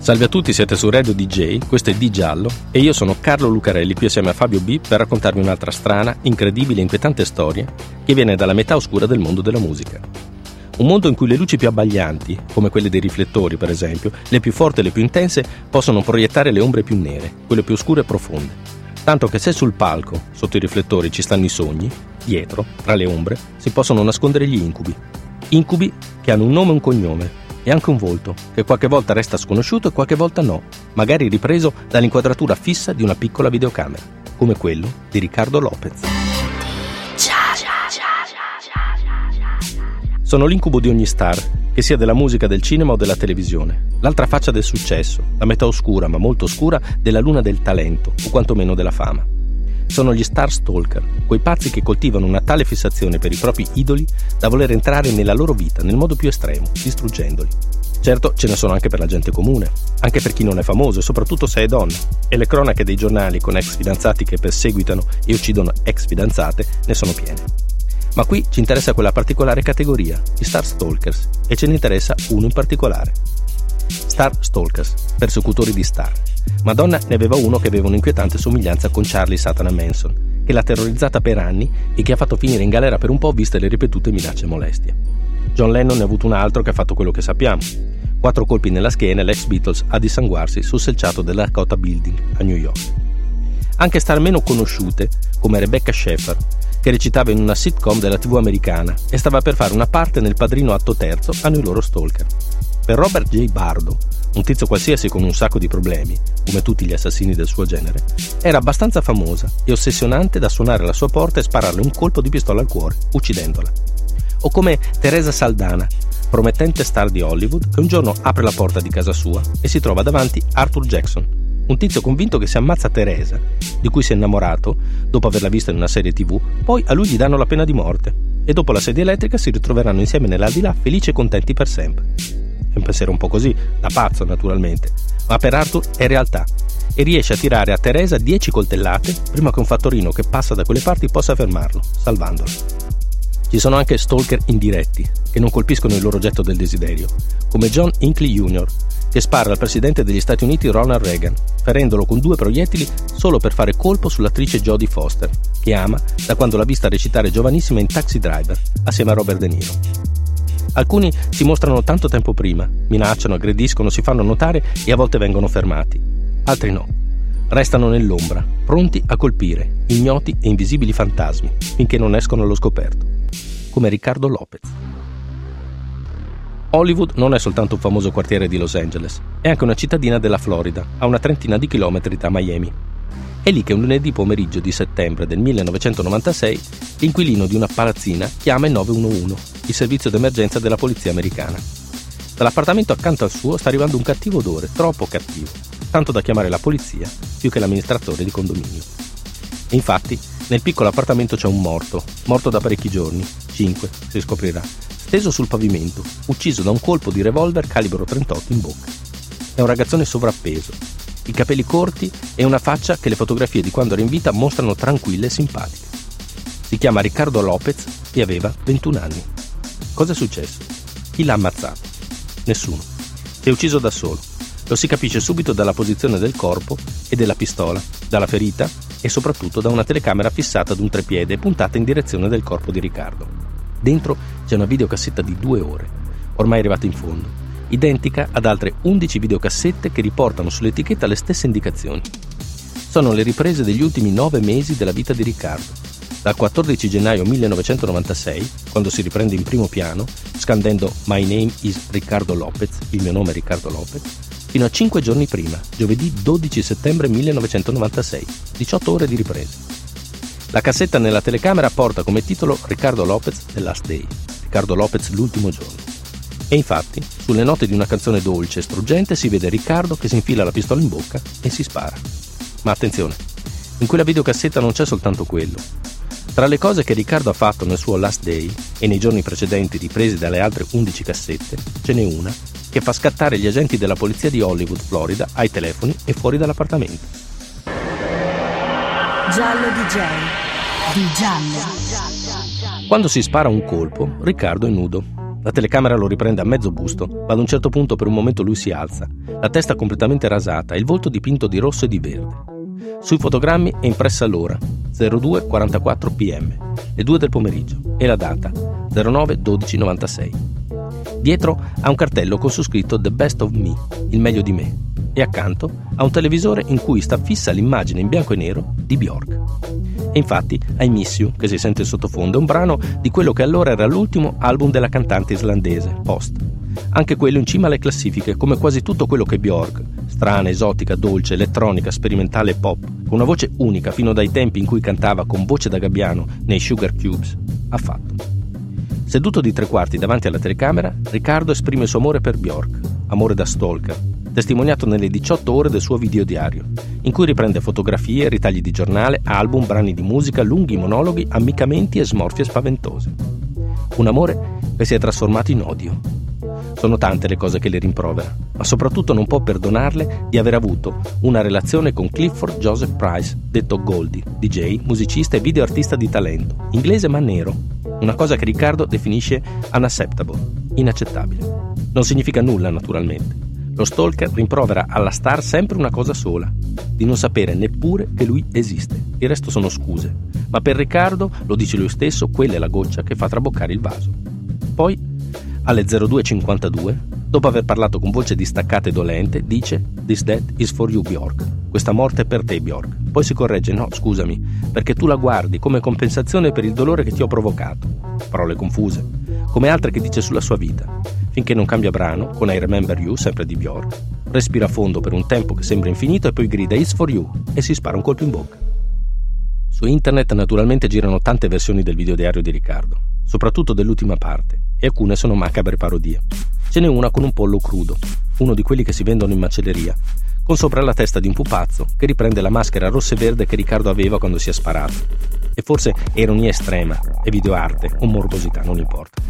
Salve a tutti, siete su Radio DJ, questo è Di Giallo e io sono Carlo Lucarelli qui assieme a Fabio B per raccontarvi un'altra strana, incredibile e inquietante storia che viene dalla metà oscura del mondo della musica. Un mondo in cui le luci più abbaglianti, come quelle dei riflettori per esempio, le più forti e le più intense, possono proiettare le ombre più nere, quelle più oscure e profonde. Tanto che se sul palco, sotto i riflettori, ci stanno i sogni, dietro, tra le ombre, si possono nascondere gli incubi. Incubi che hanno un nome e un cognome, e anche un volto, che qualche volta resta sconosciuto e qualche volta no, magari ripreso dall'inquadratura fissa di una piccola videocamera, come quello di Ricardo Lopez. Sono l'incubo di ogni star, che sia della musica, del cinema o della televisione. L'altra faccia del successo, la metà oscura, ma molto oscura, della luna del talento, o quantomeno della fama. Sono gli star stalker, quei pazzi che coltivano una tale fissazione per i propri idoli da voler entrare nella loro vita nel modo più estremo, distruggendoli. Certo, ce ne sono anche per la gente comune, anche per chi non è famoso, soprattutto se è donna. E le cronache dei giornali con ex fidanzati che perseguitano e uccidono ex fidanzate ne sono piene. Ma qui ci interessa quella particolare categoria, i star stalkers, e ce ne interessa uno in particolare. Star stalkers, persecutori di star. Madonna ne aveva uno che aveva un'inquietante somiglianza con Charlie Satana Manson, che l'ha terrorizzata per anni e che ha fatto finire in galera per un po' viste le ripetute minacce e molestie. John Lennon ne ha avuto un altro che ha fatto quello che sappiamo. 4 colpi nella schiena e l'ex Beatles a dissanguarsi sul selciato della Dakota Building a New York. Anche star meno conosciute, come Rebecca Sheffer, che recitava in una sitcom della TV americana e stava per fare una parte nel Padrino atto terzo, hanno i loro stalker. Per Robert J. Bardo, un tizio qualsiasi con un sacco di problemi, come tutti gli assassini del suo genere, era abbastanza famosa e ossessionante da suonare alla sua porta e spararle un colpo di pistola al cuore, uccidendola. O come Teresa Saldana, promettente star di Hollywood, che un giorno apre la porta di casa sua e si trova davanti Arthur Jackson, un tizio convinto che si ammazza Teresa, di cui si è innamorato, dopo averla vista in una serie TV, poi a lui gli danno la pena di morte e dopo la sedia elettrica si ritroveranno insieme nell'aldilà felici e contenti per sempre. È un pensiero un po' così, da pazzo naturalmente, ma per Arthur è realtà e riesce a tirare a Teresa 10 coltellate prima che un fattorino che passa da quelle parti possa fermarlo, salvandola. Ci sono anche stalker indiretti, che non colpiscono il loro oggetto del desiderio, come John Hinckley Jr., che spara al presidente degli Stati Uniti Ronald Reagan, ferendolo con 2 proiettili solo per fare colpo sull'attrice Jodie Foster, che ama da quando l'ha vista recitare giovanissima in Taxi Driver, assieme a Robert De Niro. Alcuni si mostrano tanto tempo prima, minacciano, aggrediscono, si fanno notare e a volte vengono fermati. Altri no. Restano nell'ombra, pronti a colpire, ignoti e invisibili fantasmi, finché non escono allo scoperto. Come Ricardo Lopez. Hollywood non è soltanto un famoso quartiere di Los Angeles, è anche una cittadina della Florida, a una trentina di chilometri da Miami. È lì che un lunedì pomeriggio di settembre del 1996 l'inquilino di una palazzina chiama il 911, il servizio d'emergenza della polizia americana. Dall'appartamento accanto al suo sta arrivando un cattivo odore, troppo cattivo, tanto da chiamare la polizia più che l'amministratore di condominio. E infatti, nel piccolo appartamento c'è un morto da parecchi giorni, 5, si scoprirà, steso sul pavimento, ucciso da un colpo di revolver calibro 38 in bocca. È un ragazzone sovrappeso, i capelli corti e una faccia che le fotografie di quando era in vita mostrano tranquilla e simpatica. Si chiama Ricardo Lopez e aveva 21 anni. Cosa è successo? Chi l'ha ammazzato? Nessuno. Si è ucciso da solo. Lo si capisce subito dalla posizione del corpo e della pistola, dalla ferita e soprattutto da una telecamera fissata ad un trepiede puntata in direzione del corpo di Riccardo. Dentro c'è una videocassetta di 2 ore, ormai arrivata in fondo, identica ad altre 11 videocassette che riportano sull'etichetta le stesse indicazioni. Sono le riprese degli ultimi 9 mesi della vita di Riccardo, dal 14 gennaio 1996, quando si riprende in primo piano, scandendo My name is Ricardo Lopez, il mio nome è Ricardo Lopez, fino a 5 giorni prima, giovedì 12 settembre 1996, 18 ore di riprese. La cassetta nella telecamera porta come titolo Ricardo Lopez The Last Day, Ricardo Lopez l'ultimo giorno. E infatti, sulle note di una canzone dolce e struggente si vede Riccardo che si infila la pistola in bocca e si spara. Ma attenzione, in quella videocassetta non c'è soltanto quello. Tra le cose che Riccardo ha fatto nel suo Last Day e nei giorni precedenti ripresi dalle altre 11 cassette, ce n'è una che fa scattare gli agenti della polizia di Hollywood, Florida, ai telefoni e fuori dall'appartamento. Giallo DJ. Di Giallo. Quando si spara un colpo, Riccardo è nudo. La telecamera lo riprende a mezzo busto, ma ad un certo punto per un momento lui si alza, la testa completamente rasata e il volto dipinto di rosso e di verde. Sui fotogrammi è impressa l'ora, 02:44 pm, le 2 del pomeriggio, e la data, 09-12-96. Dietro ha un cartello con su scritto The Best of Me, il meglio di me, e accanto ha un televisore in cui sta fissa l'immagine in bianco e nero di Björk. E infatti I Miss You, che si sente sottofondo, è un brano di quello che allora era l'ultimo album della cantante islandese, Post. Anche quello in cima alle classifiche, come quasi tutto quello che Björk, strana, esotica, dolce, elettronica, sperimentale e pop, con una voce unica fino dai tempi in cui cantava con voce da gabbiano nei Sugar Cubes, ha fatto. Seduto di tre quarti davanti alla telecamera, Riccardo esprime il suo amore per Björk, amore da stalker, testimoniato nelle 18 ore del suo videodiario, in cui riprende fotografie, ritagli di giornale, album, brani di musica, lunghi monologhi, ammiccamenti e smorfie spaventose. Un amore che si è trasformato in odio. Sono tante le cose che le rimprovera, ma soprattutto non può perdonarle di aver avuto una relazione con Clifford Joseph Price, detto Goldie, DJ, musicista e videoartista di talento, inglese ma nero, una cosa che Riccardo definisce unacceptable, inaccettabile. Non significa nulla, naturalmente. Lo stalker rimprovera alla star sempre una cosa sola, di non sapere neppure che lui esiste. Il resto sono scuse, ma per Riccardo, lo dice lui stesso, quella è la goccia che fa traboccare il vaso. Poi, alle 02:52, dopo aver parlato con voce distaccata e dolente, dice This death is for you, Björk. Questa morte è per te, Björk. Poi si corregge, no, scusami, perché tu la guardi come compensazione per il dolore che ti ho provocato. Parole confuse, come altre che dice sulla sua vita. Finché non cambia brano, con I Remember You, sempre di Björk, respira a fondo per un tempo che sembra infinito e poi grida It's for you e si spara un colpo in bocca. Su internet naturalmente girano tante versioni del videodiario di Riccardo, soprattutto dell'ultima parte, e alcune sono macabre parodie. Ce n'è una con un pollo crudo, uno di quelli che si vendono in macelleria, con sopra la testa di un pupazzo che riprende la maschera rossa e verde che Riccardo aveva quando si è sparato. E forse è ironia estrema, è videoarte o morbosità, non importa.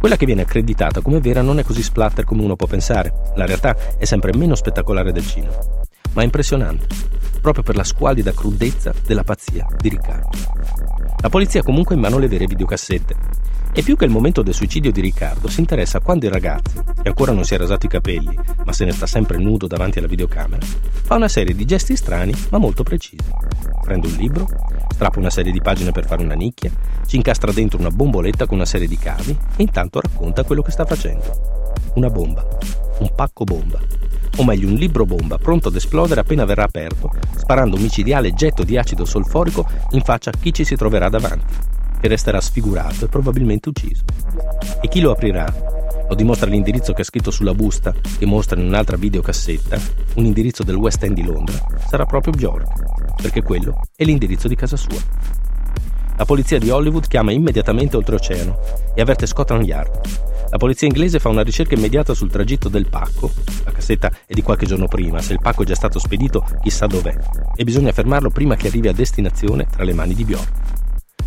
Quella che viene accreditata come vera non è così splatter come uno può pensare, la realtà è sempre meno spettacolare del cinema, ma è impressionante, proprio per la squallida crudezza della pazzia di Riccardo. La polizia ha comunque in mano le vere videocassette, e più che il momento del suicidio di Riccardo si interessa quando il ragazzo, che ancora non si è rasato i capelli, ma se ne sta sempre nudo davanti alla videocamera, fa una serie di gesti strani ma molto precisi. Prende un libro, strappa una serie di pagine per fare una nicchia, ci incastra dentro una bomboletta con una serie di cavi e intanto racconta quello che sta facendo. Una bomba, un pacco bomba, o meglio un libro bomba pronto ad esplodere appena verrà aperto, sparando un micidiale getto di acido solforico in faccia a chi ci si troverà davanti, che resterà sfigurato e probabilmente ucciso. E chi lo aprirà? Lo dimostra l'indirizzo che è scritto sulla busta, che mostra in un'altra videocassetta, un indirizzo del West End di Londra, sarà proprio Björk, perché quello è l'indirizzo di casa sua. La polizia di Hollywood chiama immediatamente oltreoceano e avverte Scotland Yard. La polizia inglese fa una ricerca immediata sul tragitto del pacco, la cassetta è di qualche giorno prima, se il pacco è già stato spedito chissà dov'è, e bisogna fermarlo prima che arrivi a destinazione tra le mani di Björk.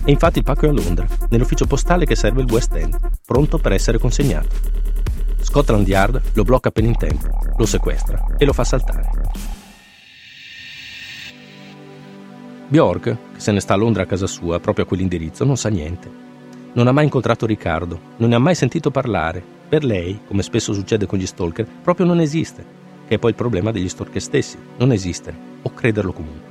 E infatti il pacco è a Londra, nell'ufficio postale che serve il West End, pronto per essere consegnato. Scotland Yard lo blocca appena in tempo, lo sequestra e lo fa saltare. Björk, che se ne sta a Londra a casa sua, proprio a quell'indirizzo, non sa niente. Non ha mai incontrato Riccardo, non ne ha mai sentito parlare. Per lei, come spesso succede con gli stalker, proprio non esiste, che è poi il problema degli stalker stessi, non esistere, o crederlo comunque.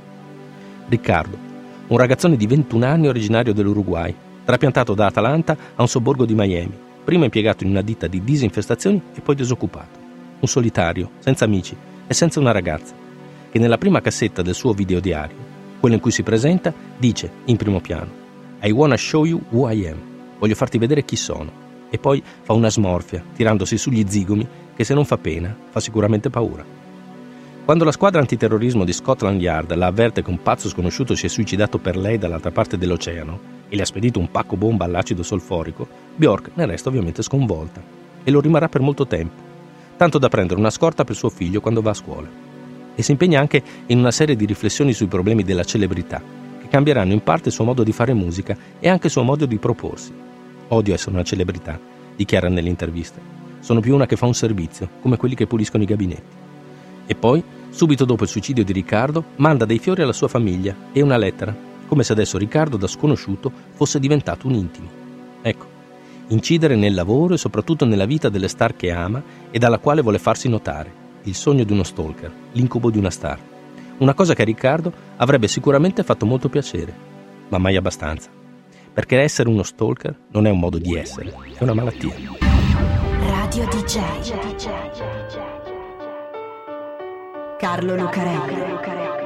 Riccardo, un ragazzone di 21 anni originario dell'Uruguay, trapiantato da Atlanta a un sobborgo di Miami, prima impiegato in una ditta di disinfestazioni e poi disoccupato. Un solitario, senza amici e senza una ragazza, che nella prima cassetta del suo videodiario, quella in cui si presenta, dice in primo piano I wanna show you who I am, voglio farti vedere chi sono, e poi fa una smorfia, tirandosi sugli zigomi che se non fa pena fa sicuramente paura. Quando la squadra antiterrorismo di Scotland Yard la avverte che un pazzo sconosciuto si è suicidato per lei dall'altra parte dell'oceano e le ha spedito un pacco bomba all'acido solforico, Björk ne resta ovviamente sconvolta e lo rimarrà per molto tempo, tanto da prendere una scorta per suo figlio quando va a scuola. E si impegna anche in una serie di riflessioni sui problemi della celebrità, che cambieranno in parte il suo modo di fare musica e anche il suo modo di proporsi. Odio essere una celebrità, dichiara nell'intervista. Sono più una che fa un servizio, come quelli che puliscono i gabinetti. E poi, subito dopo il suicidio di Riccardo, manda dei fiori alla sua famiglia e una lettera, come se adesso Riccardo da sconosciuto fosse diventato un intimo. Ecco, incidere nel lavoro e soprattutto nella vita delle star che ama e dalla quale vuole farsi notare. Il sogno di uno stalker, l'incubo di una star. Una cosa che a Riccardo avrebbe sicuramente fatto molto piacere, ma mai abbastanza. Perché essere uno stalker non è un modo di essere, è una malattia. Radio DJ. Carlo Lucarelli. DJ.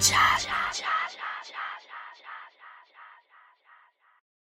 Ciao.